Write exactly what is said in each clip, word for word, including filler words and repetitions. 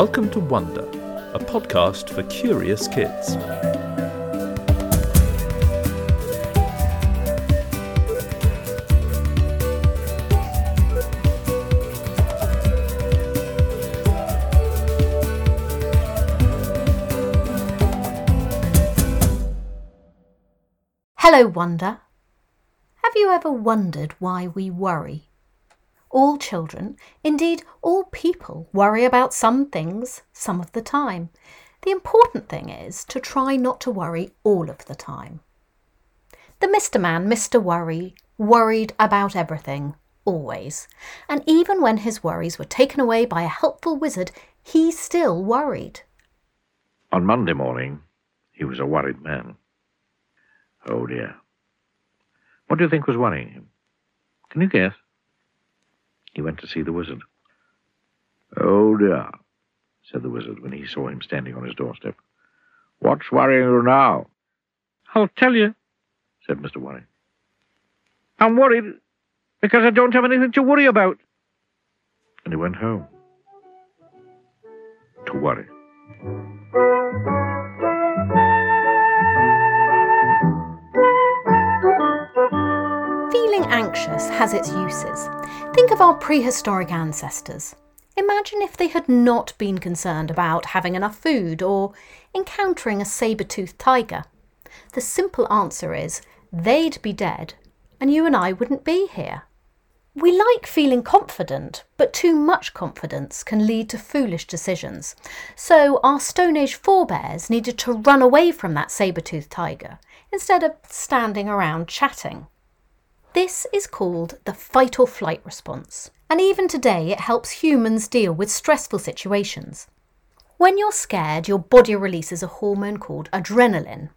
Welcome to Wonder, a podcast for curious kids. Hello, Wonder. Have you ever wondered why we worry? All children, indeed all people, worry about some things some of the time. The important thing is to try not to worry all of the time. The Mr Man, Mr Worry, worried about everything, always. And even when his worries were taken away by a helpful wizard, he still worried. On Monday morning, he was a worried man. Oh dear. What do you think was worrying him? Can you guess? He went to see the wizard. Oh dear, said the wizard when he saw him standing on his doorstep. What's worrying you now? I'll tell you, said Mister Worry. I'm worried because I don't have anything to worry about. And he went home to worry. Feeling anxious has its uses. Think of our prehistoric ancestors. Imagine if they had not been concerned about having enough food or encountering a saber-toothed tiger. The simple answer is they'd be dead and you and I wouldn't be here. We like feeling confident, but too much confidence can lead to foolish decisions. So our Stone Age forebears needed to run away from that saber-toothed tiger instead of standing around chatting. This is called the fight-or-flight response, and even today it helps humans deal with stressful situations. When you're scared, your body releases a hormone called adrenaline.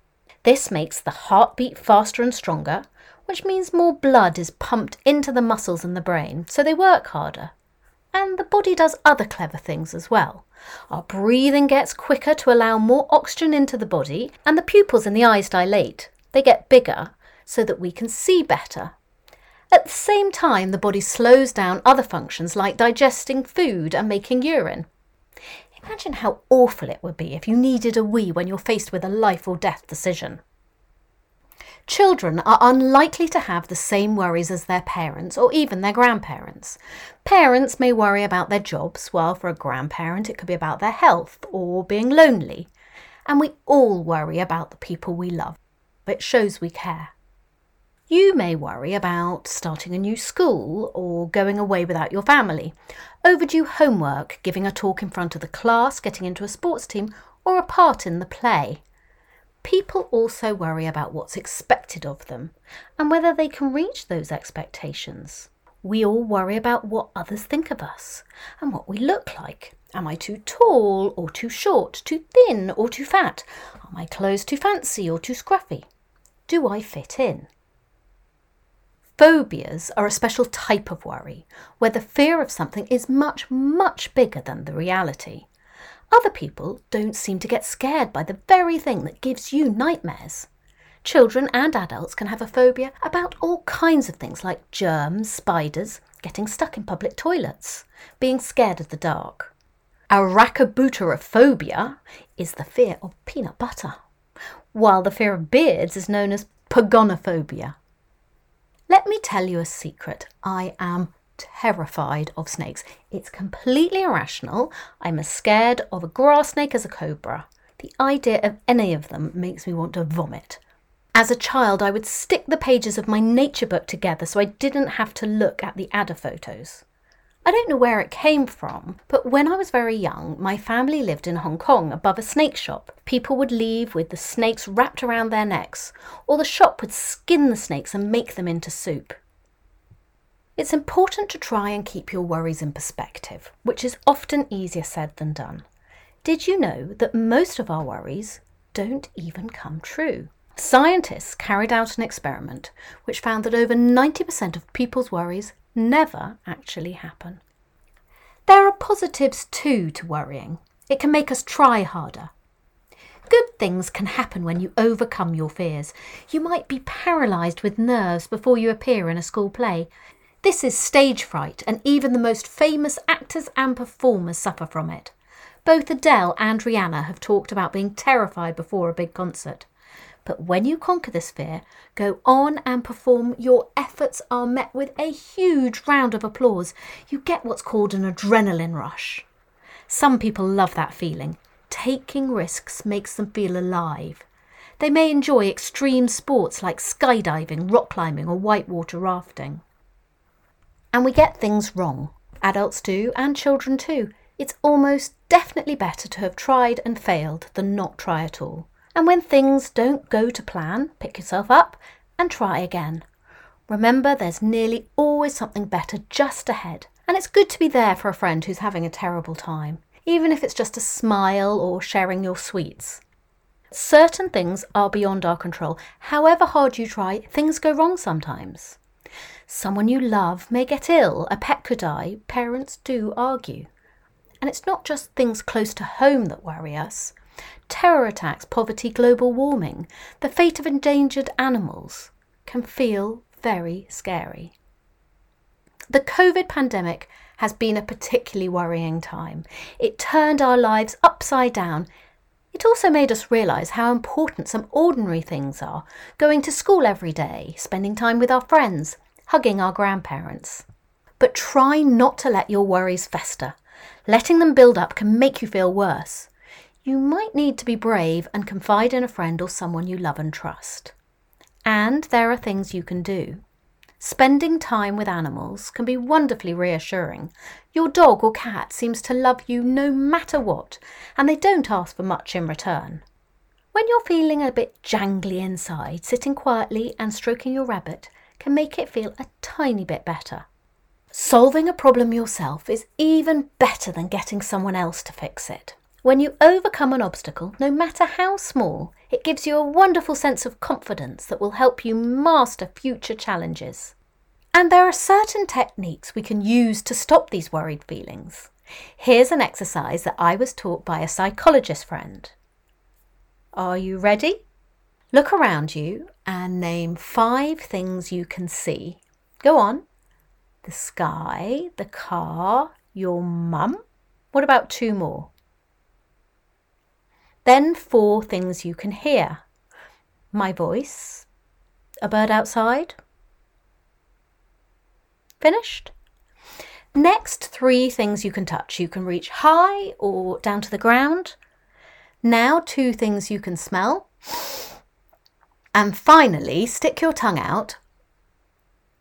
This makes the heartbeat faster and stronger, which means more blood is pumped into the muscles and the brain, so they work harder. And the body does other clever things as well. Our breathing gets quicker to allow more oxygen into the body, and the pupils in the eyes dilate. They get bigger so that we can see better. At the same time, the body slows down other functions like digesting food and making urine. Imagine how awful it would be if you needed a wee when you're faced with a life or death decision. Children are unlikely to have the same worries as their parents or even their grandparents. Parents may worry about their jobs, while for a grandparent it could be about their health or being lonely. And we all worry about the people we love. It shows we care. You may worry about starting a new school or going away without your family, overdue homework, giving a talk in front of the class, getting into a sports team, or a part in the play. People also worry about what's expected of them and whether they can reach those expectations. We all worry about what others think of us and what we look like. Am I too tall or too short, too thin or too fat? Are my clothes too fancy or too scruffy? Do I fit in? Phobias are a special type of worry, where the fear of something is much, much bigger than the reality. Other people don't seem to get scared by the very thing that gives you nightmares. Children and adults can have a phobia about all kinds of things like germs, spiders, getting stuck in public toilets, being scared of the dark. Arachibutyrophobia is the fear of peanut butter, while the fear of beards is known as pogonophobia. Let me tell you a secret. I am terrified of snakes. It's completely irrational. I'm as scared of a grass snake as a cobra. The idea of any of them makes me want to vomit. As a child, I would stick the pages of my nature book together so I didn't have to look at the adder photos. I don't know where it came from, but when I was very young, my family lived in Hong Kong above a snake shop. People would leave with the snakes wrapped around their necks, or the shop would skin the snakes and make them into soup. It's important to try and keep your worries in perspective, which is often easier said than done. Did you know that most of our worries don't even come true? Scientists carried out an experiment which found that over ninety percent of people's worries never actually happen. There are positives too to worrying. It can make us try harder. Good things can happen when you overcome your fears. You might be paralysed with nerves before you appear in a school play. This is stage fright, and even the most famous actors and performers suffer from it. Both Adele and Rihanna have talked about being terrified before a big concert. But when you conquer this fear, go on and perform. Your efforts are met with a huge round of applause. You get what's called an adrenaline rush. Some people love that feeling. Taking risks makes them feel alive. They may enjoy extreme sports like skydiving, rock climbing or whitewater rafting. And we get things wrong. Adults do, and children too. It's almost definitely better to have tried and failed than not try at all. And when things don't go to plan, pick yourself up and try again. Remember, there's nearly always something better just ahead. And it's good to be there for a friend who's having a terrible time, even if it's just a smile or sharing your sweets. Certain things are beyond our control. However hard you try, things go wrong sometimes. Someone you love may get ill, a pet could die, parents do argue. And it's not just things close to home that worry us. Terror attacks, poverty, global warming, the fate of endangered animals can feel very scary. The COVID pandemic has been a particularly worrying time. It turned our lives upside down. It also made us realise how important some ordinary things are. Going to school every day, spending time with our friends, hugging our grandparents. But try not to let your worries fester. Letting them build up can make you feel worse. You might need to be brave and confide in a friend or someone you love and trust. And there are things you can do. Spending time with animals can be wonderfully reassuring. Your dog or cat seems to love you no matter what, and they don't ask for much in return. When you're feeling a bit jangly inside, sitting quietly and stroking your rabbit can make it feel a tiny bit better. Solving a problem yourself is even better than getting someone else to fix it. When you overcome an obstacle, no matter how small, it gives you a wonderful sense of confidence that will help you master future challenges. And there are certain techniques we can use to stop these worried feelings. Here's an exercise that I was taught by a psychologist friend. Are you ready? Look around you and name five things you can see. Go on. The sky, the car, your mum. What about two more? Then four things you can hear. My voice, a bird outside. Finished? Next, three things you can touch. You can reach high or down to the ground. Now two things you can smell. And finally, stick your tongue out.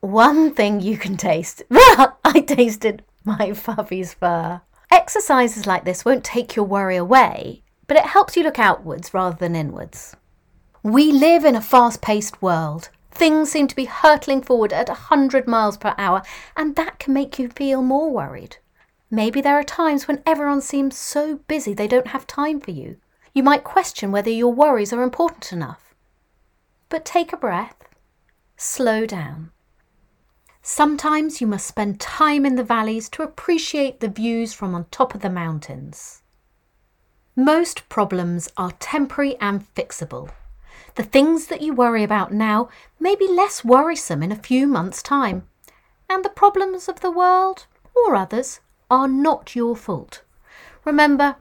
One thing you can taste. I tasted my puppy's fur. Exercises like this won't take your worry away, but it helps you look outwards rather than inwards. We live in a fast-paced world. Things seem to be hurtling forward at one hundred miles per hour, and that can make you feel more worried. Maybe there are times when everyone seems so busy they don't have time for you. You might question whether your worries are important enough. But take a breath. Slow down. Sometimes you must spend time in the valleys to appreciate the views from on top of the mountains. Most problems are temporary and fixable. The things that you worry about now may be less worrisome in a few months' time. And the problems of the world, or others, are not your fault. Remember,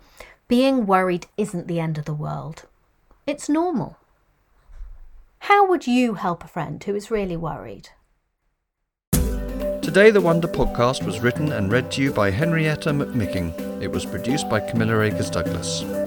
being worried isn't the end of the world. It's normal. How would you help a friend who is really worried? Today the Wonder podcast was written and read to you by Henrietta McMicking. It was produced by Camilla Akers-Douglas.